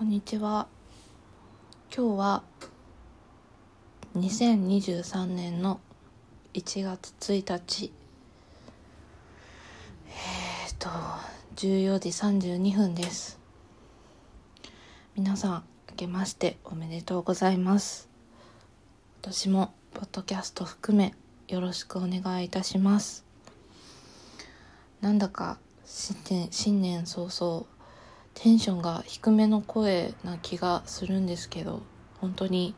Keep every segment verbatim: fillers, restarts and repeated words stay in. こんにちは。今日はにせんにじゅうさんねんのいちがつついたち、えーとじゅうよじさんじゅうにふんです。皆さん明けましておめでとうございます。今年もポッドキャスト含めよろしくお願いいたします。なんだか新年、新年早々テンションが低めの声な気がするんですけど、本当に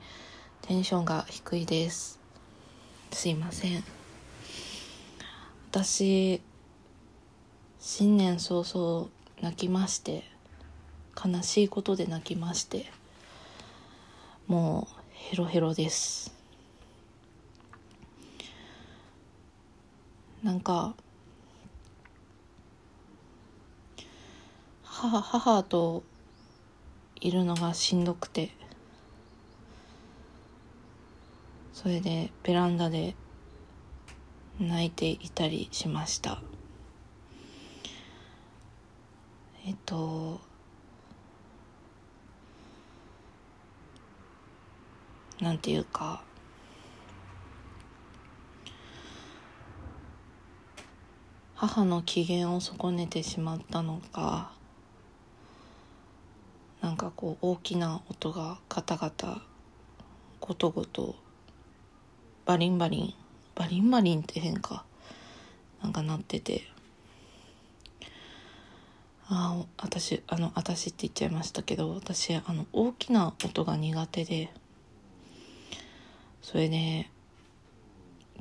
テンションが低いです。すいません。私新年早々泣きまして、悲しいことで泣きまして、もうヘロヘロです。なんか母、母といるのがしんどくて、それでベランダで泣いていたりしました。えっとなんていうか、母の機嫌を損ねてしまったのか、なんかこう大きな音がガタガタ、ゴトゴト、バリンバリン、バリンバリンって変か、なんか鳴ってて、ああ、私、あの、私って言っちゃいましたけど、私、あの、大きな音が苦手で、それで、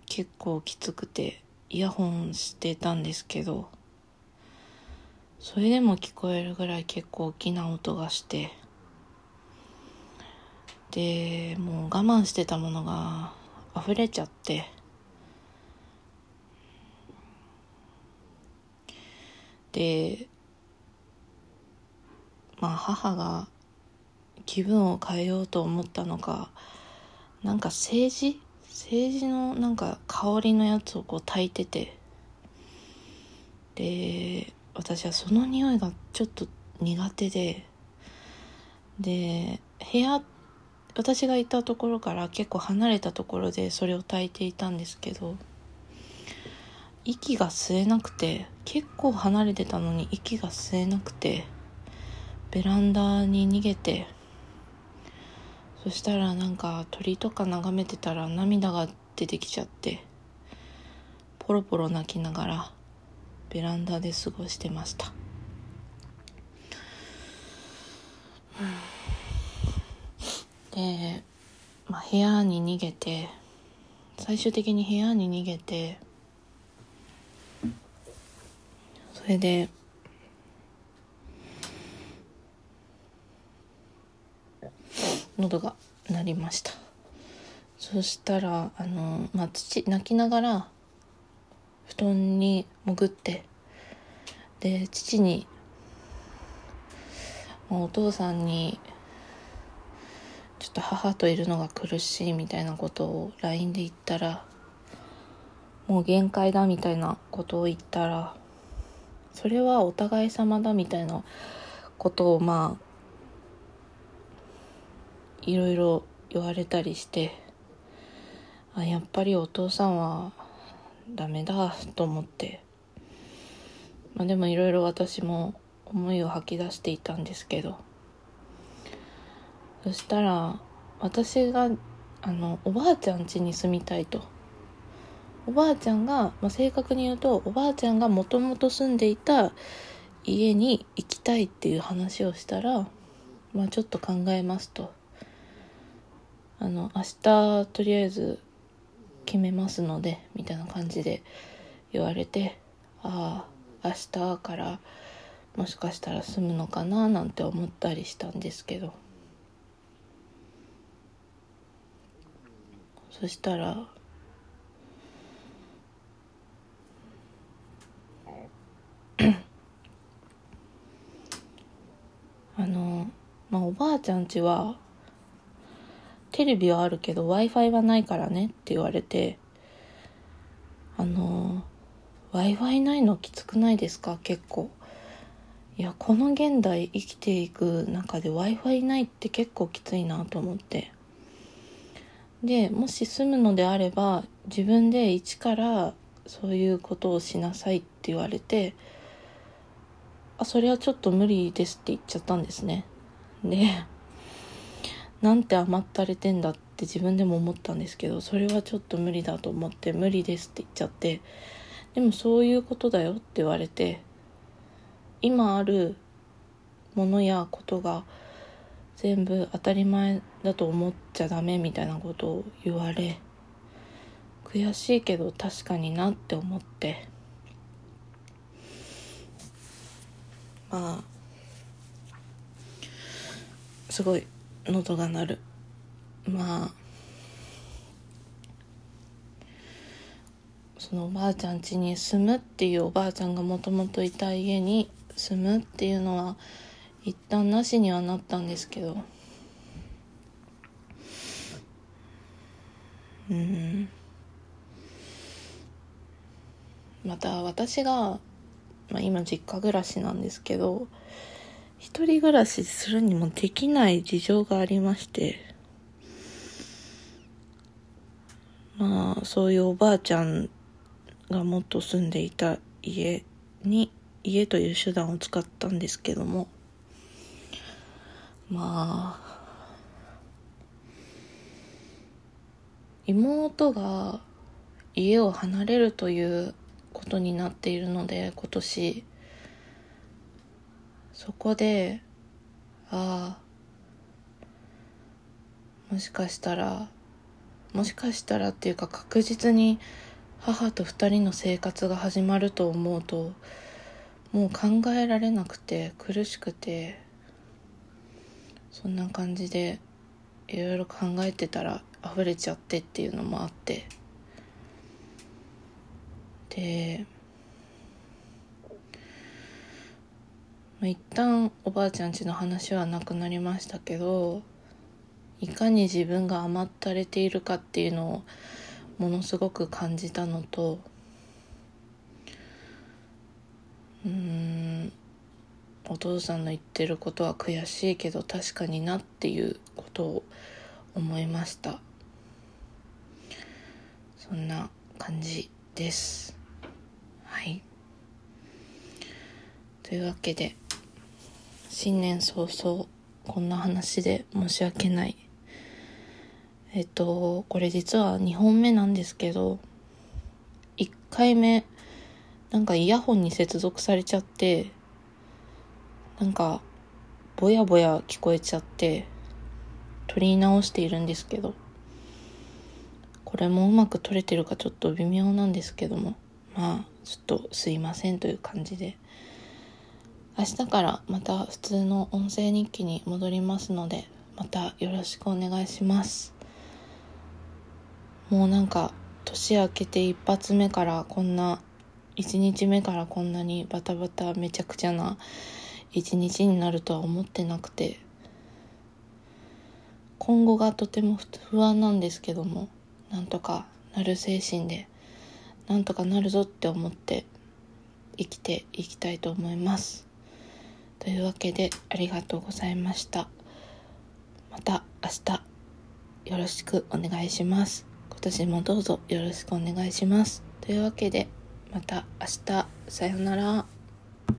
結構きつくて、イヤホンしてたんですけど、それでも聞こえるぐらい結構大きな音がして、でもう我慢してたものが溢れちゃって、でまあ母が気分を変えようと思ったのか、なんか政治政治のなんか香りのやつをこう炊いてて、で私はその匂いがちょっと苦手で、で部屋、私がいたところから結構離れたところでそれを焚いていたんですけど、息が吸えなくて、結構離れてたのに息が吸えなくて、ベランダに逃げて、そしたらなんか鳥とか眺めてたら涙が出てきちゃって、ポロポロ泣きながらベランダで過ごしてました。で、まあ、部屋に逃げて、最終的に部屋に逃げて、それで喉が鳴りました。そしたらあの、まあ、土泣きながら布団に潜って、で父に、まあ、お父さんにちょっと母といるのが苦しいみたいなことを ライン で言ったら、もう限界だみたいなことを言ったら、それはお互い様だみたいなことをまあいろいろ言われたりして、あ、やっぱりお父さんはダメだと思って、まあ、でもいろいろ私も思いを吐き出していたんですけど、そしたら私があのおばあちゃん家に住みたいと、おばあちゃんが、まあ、正確に言うとおばあちゃんがもともと住んでいた家に行きたいっていう話をしたら、まあ、ちょっと考えますと、あの明日とりあえず決めますのでみたいな感じで言われて、ああ明日からもしかしたら住むのかななんて思ったりしたんですけど、そしたらあの、まあ、おばあちゃん家はテレビはあるけど Wi-Fi はないからねって言われて、あの Wi-Fi ないのきつくないですか、結構。いいやこの現代生きていく中で Wi-Fi ないって結構きついなと思って、でもし住むのであれば自分で一からそういうことをしなさいって言われて、あそれはちょっと無理ですって言っちゃったんですね。でなんて甘ったれてんだって自分でも思ったんですけど、それはちょっと無理だと思って無理ですって言っちゃって、でもそういうことだよって言われて、今あるものやことが全部当たり前だと思っちゃダメみたいなことを言われ、悔しいけど確かになって思って、まあすごい喉が鳴る。まあそのおばあちゃん家に住むっていう、おばあちゃんがもともといた家に住むっていうのは一旦なしにはなったんですけど、うん、また私が、まあ、今実家暮らしなんですけど、一人暮らしするにもできない事情がありまして、まあそういうおばあちゃんがもっと住んでいた家に、家という手段を使ったんですけども、まあ妹が家を離れるということになっているので、今年そこで、ああもしかしたらもしかしたらっていうか確実に母と二人の生活が始まると思うと、もう考えられなくて苦しくて、そんな感じでいろいろ考えてたら溢れちゃってっていうのもあって、で一旦おばあちゃん家の話はなくなりましたけど、いかに自分が甘ったれているかっていうのをものすごく感じたのと、うーんお父さんの言ってることは悔しいけど確かになっていうことを思いました。そんな感じです。はい、というわけで新年早々こんな話で申し訳ない。えっとこれ実はにほんめなんですけど、いっかいめなんかイヤホンに接続されちゃって、なんかぼやぼや聞こえちゃって取り直しているんですけど、これもうまく取れてるかちょっと微妙なんですけども、まあちょっとすいませんという感じで、明日からまた普通の音声日記に戻りますので、またよろしくお願いします。もうなんか年明けて一発目からこんな一日目からこんなにバタバタめちゃくちゃな一日になるとは思ってなくて、今後がとても不安なんですけども、なんとかなる精神でなんとかなるぞって思って生きていきたいと思います。というわけでありがとうございました。また明日よろしくお願いします。今年もどうぞよろしくお願いします。というわけでまた明日、さようなら。